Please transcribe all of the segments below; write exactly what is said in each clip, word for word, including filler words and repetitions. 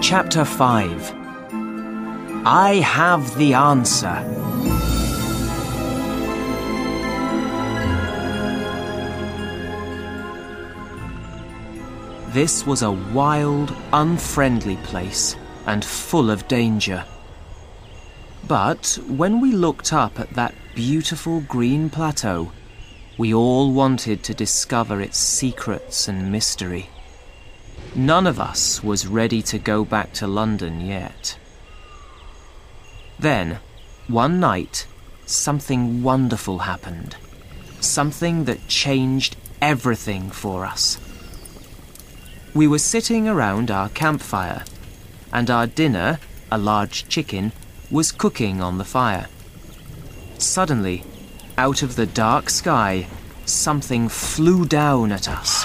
Chapter five. I have the answer. This was a wild, unfriendly place and full of danger. But when we looked up at that beautiful green plateau, we all wanted to discover its secrets and mystery. None of us was ready to go back to London yet. Then, one night, something wonderful happened. Something that changed everything for us. We were sitting around our campfire, and our dinner, a large chicken, was cooking on the fire. Suddenly, out of the dark sky, something flew down at us.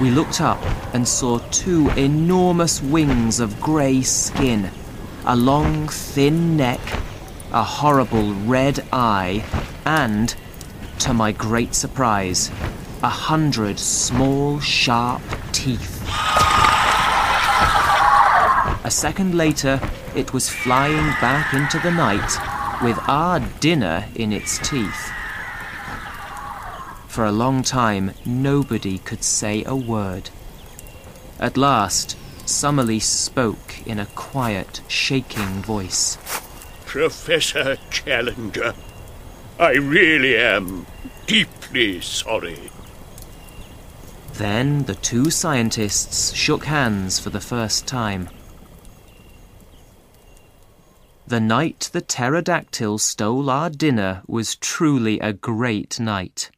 We looked up and saw two enormous wings of grey skin, a long, thin neck, a horrible red eye, and, to my great surprise, a hundred small, sharp teeth. A second later, it was flying back into the night with our dinner in its teeth. For a long time, nobody could say a word. At last, Summerlee spoke in a quiet, shaking voice. Professor Challenger, I really am deeply sorry. Then the two scientists shook hands for the first time. The night the pterodactyl stole our dinner was truly a great night.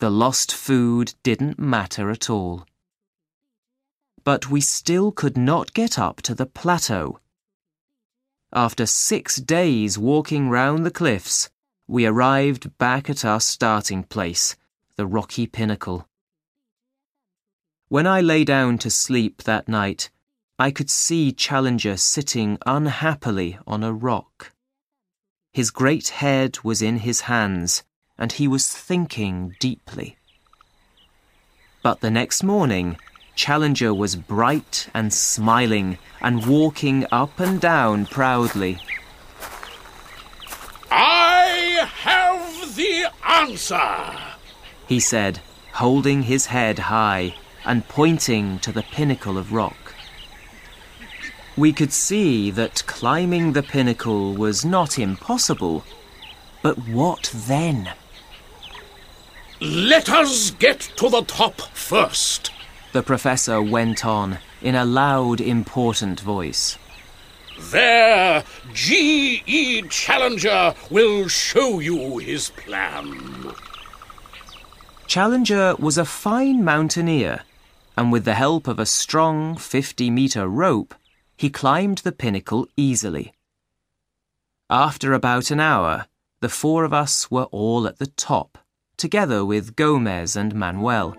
The lost food didn't matter at all. But we still could not get up to the plateau. After six days walking round the cliffs, we arrived back at our starting place, the Rocky Pinnacle. When I lay down to sleep that night, I could see Challenger sitting unhappily on a rock. His great head was in his hands, and he was thinking deeply. But the next morning, Challenger was bright and smiling and walking up and down proudly. I have the answer, he said, holding his head high and pointing to the pinnacle of rock. We could see that climbing the pinnacle was not impossible, but what then? Let us get to the top first, the professor went on in a loud, important voice. There, G E Challenger will show you his plan. Challenger was a fine mountaineer, and with the help of a strong fifty-metre rope, he climbed the pinnacle easily. After about an hour, the four of us were all at the top, together with Gomez and Manuel.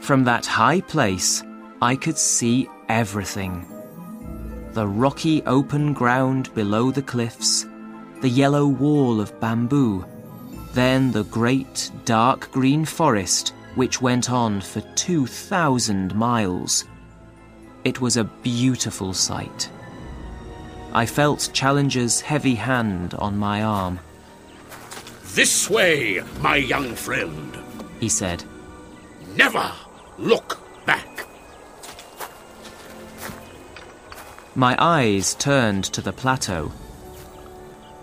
From that high place, I could see everything. The rocky open ground below the cliffs, the yellow wall of bamboo, then the great dark green forest which went on for two thousand miles. It was a beautiful sight. I felt Challenger's heavy hand on my arm. This way, my young friend, he said. Never look back. My eyes turned to the plateau.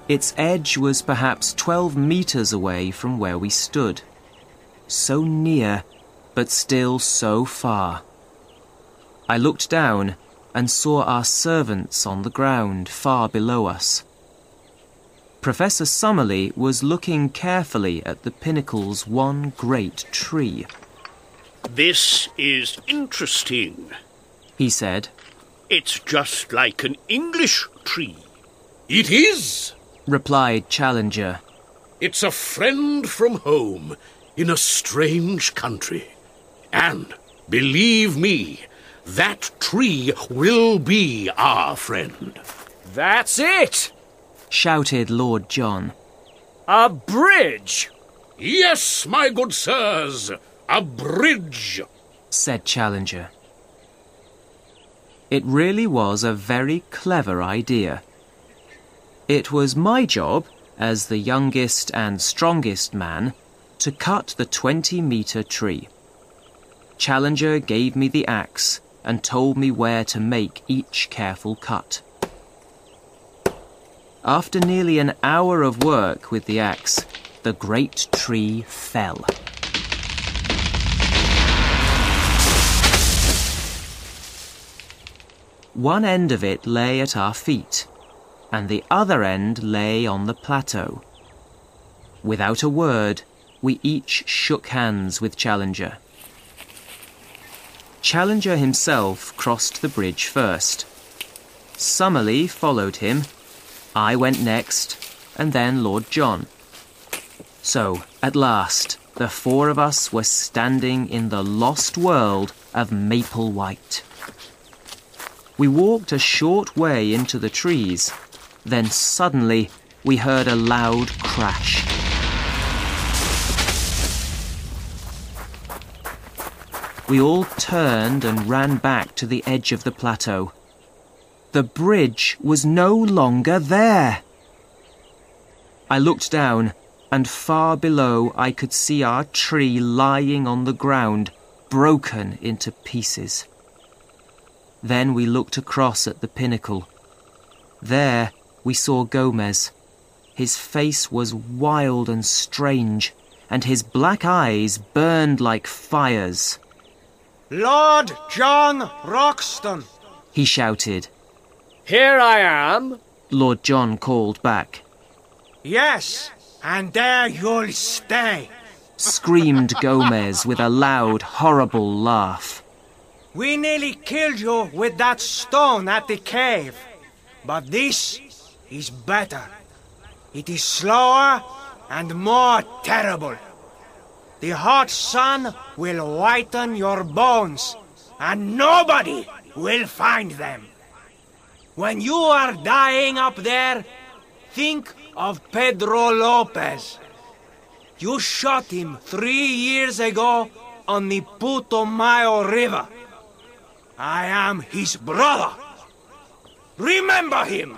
Its edge was perhaps twelve meters away from where we stood. So near, but still so far. I looked down and saw our servants on the ground far below us. Professor Summerlee was looking carefully at the pinnacle's one great tree. This is interesting, he said. It's just like an English tree. It is, replied Challenger. It's a friend from home in a strange country. And, believe me, that tree will be our friend. That's it, shouted Lord John. A bridge! Yes, my good sirs, a bridge, said Challenger. It really was a very clever idea. It was my job, as the youngest and strongest man, to cut the twenty-metre tree. Challenger gave me the axe and told me where to make each careful cut. After nearly an hour of work with the axe, the great tree fell. One end of it lay at our feet, and the other end lay on the plateau. Without a word, we each shook hands with Challenger. Challenger himself crossed the bridge first. Summerlee followed him, I went next, and then Lord John. So, at last, the four of us were standing in the lost world of Maple White. We walked a short way into the trees. Then suddenly we heard a loud crash. We all turned and ran back to the edge of the plateau. The bridge was no longer there. I looked down, and far below I could see our tree lying on the ground, broken into pieces. Then we looked across at the pinnacle. There we saw Gomez. His face was wild and strange, and his black eyes burned like fires. "Lord John Roxton," he shouted. "Here I am," Lord John called back. "Yes, and there you'll stay," screamed Gomez with a loud, horrible laugh. "We nearly killed you with that stone at the cave, but this is better. It is slower and more terrible. The hot sun will whiten your bones, and nobody will find them. When you are dying up there, think of Pedro Lopez. You shot him three years ago on the Putumayo River. I am his brother. Remember him."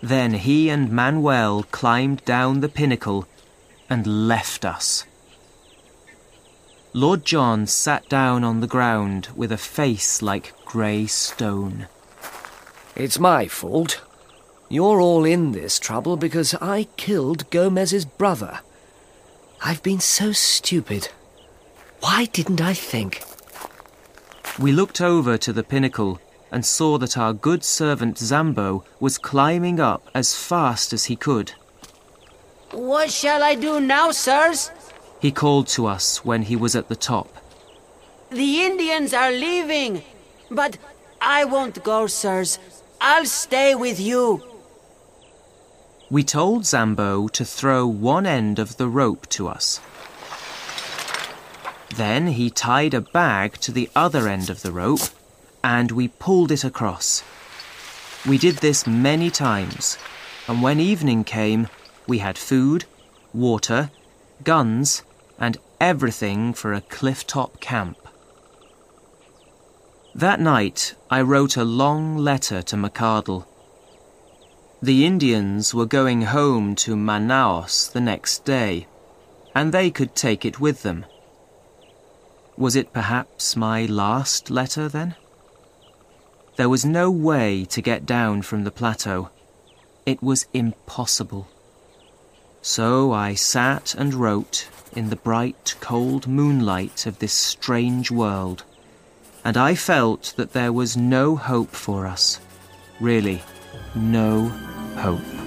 Then he and Manuel climbed down the pinnacle and left us. Lord John sat down on the ground with a face like grey stone. "It's my fault. You're all in this trouble because I killed Gomez's brother. I've been so stupid. Why didn't I think?" We looked over to the pinnacle and saw that our good servant Zambo was climbing up as fast as he could. "What shall I do now, sirs?" he called to us when he was at the top. "The Indians are leaving, but I won't go, sirs. I'll stay with you." We told Zambo to throw one end of the rope to us. Then he tied a bag to the other end of the rope, and we pulled it across. We did this many times, and when evening came, we had food, water, guns, and everything for a cliff-top camp. That night, I wrote a long letter to Macardle. The Indians were going home to Manaos the next day, and they could take it with them. Was it perhaps my last letter, then? There was no way to get down from the plateau. It was impossible. So I sat and wrote in the bright, cold moonlight of this strange world, and I felt that there was no hope for us. Really, no hope.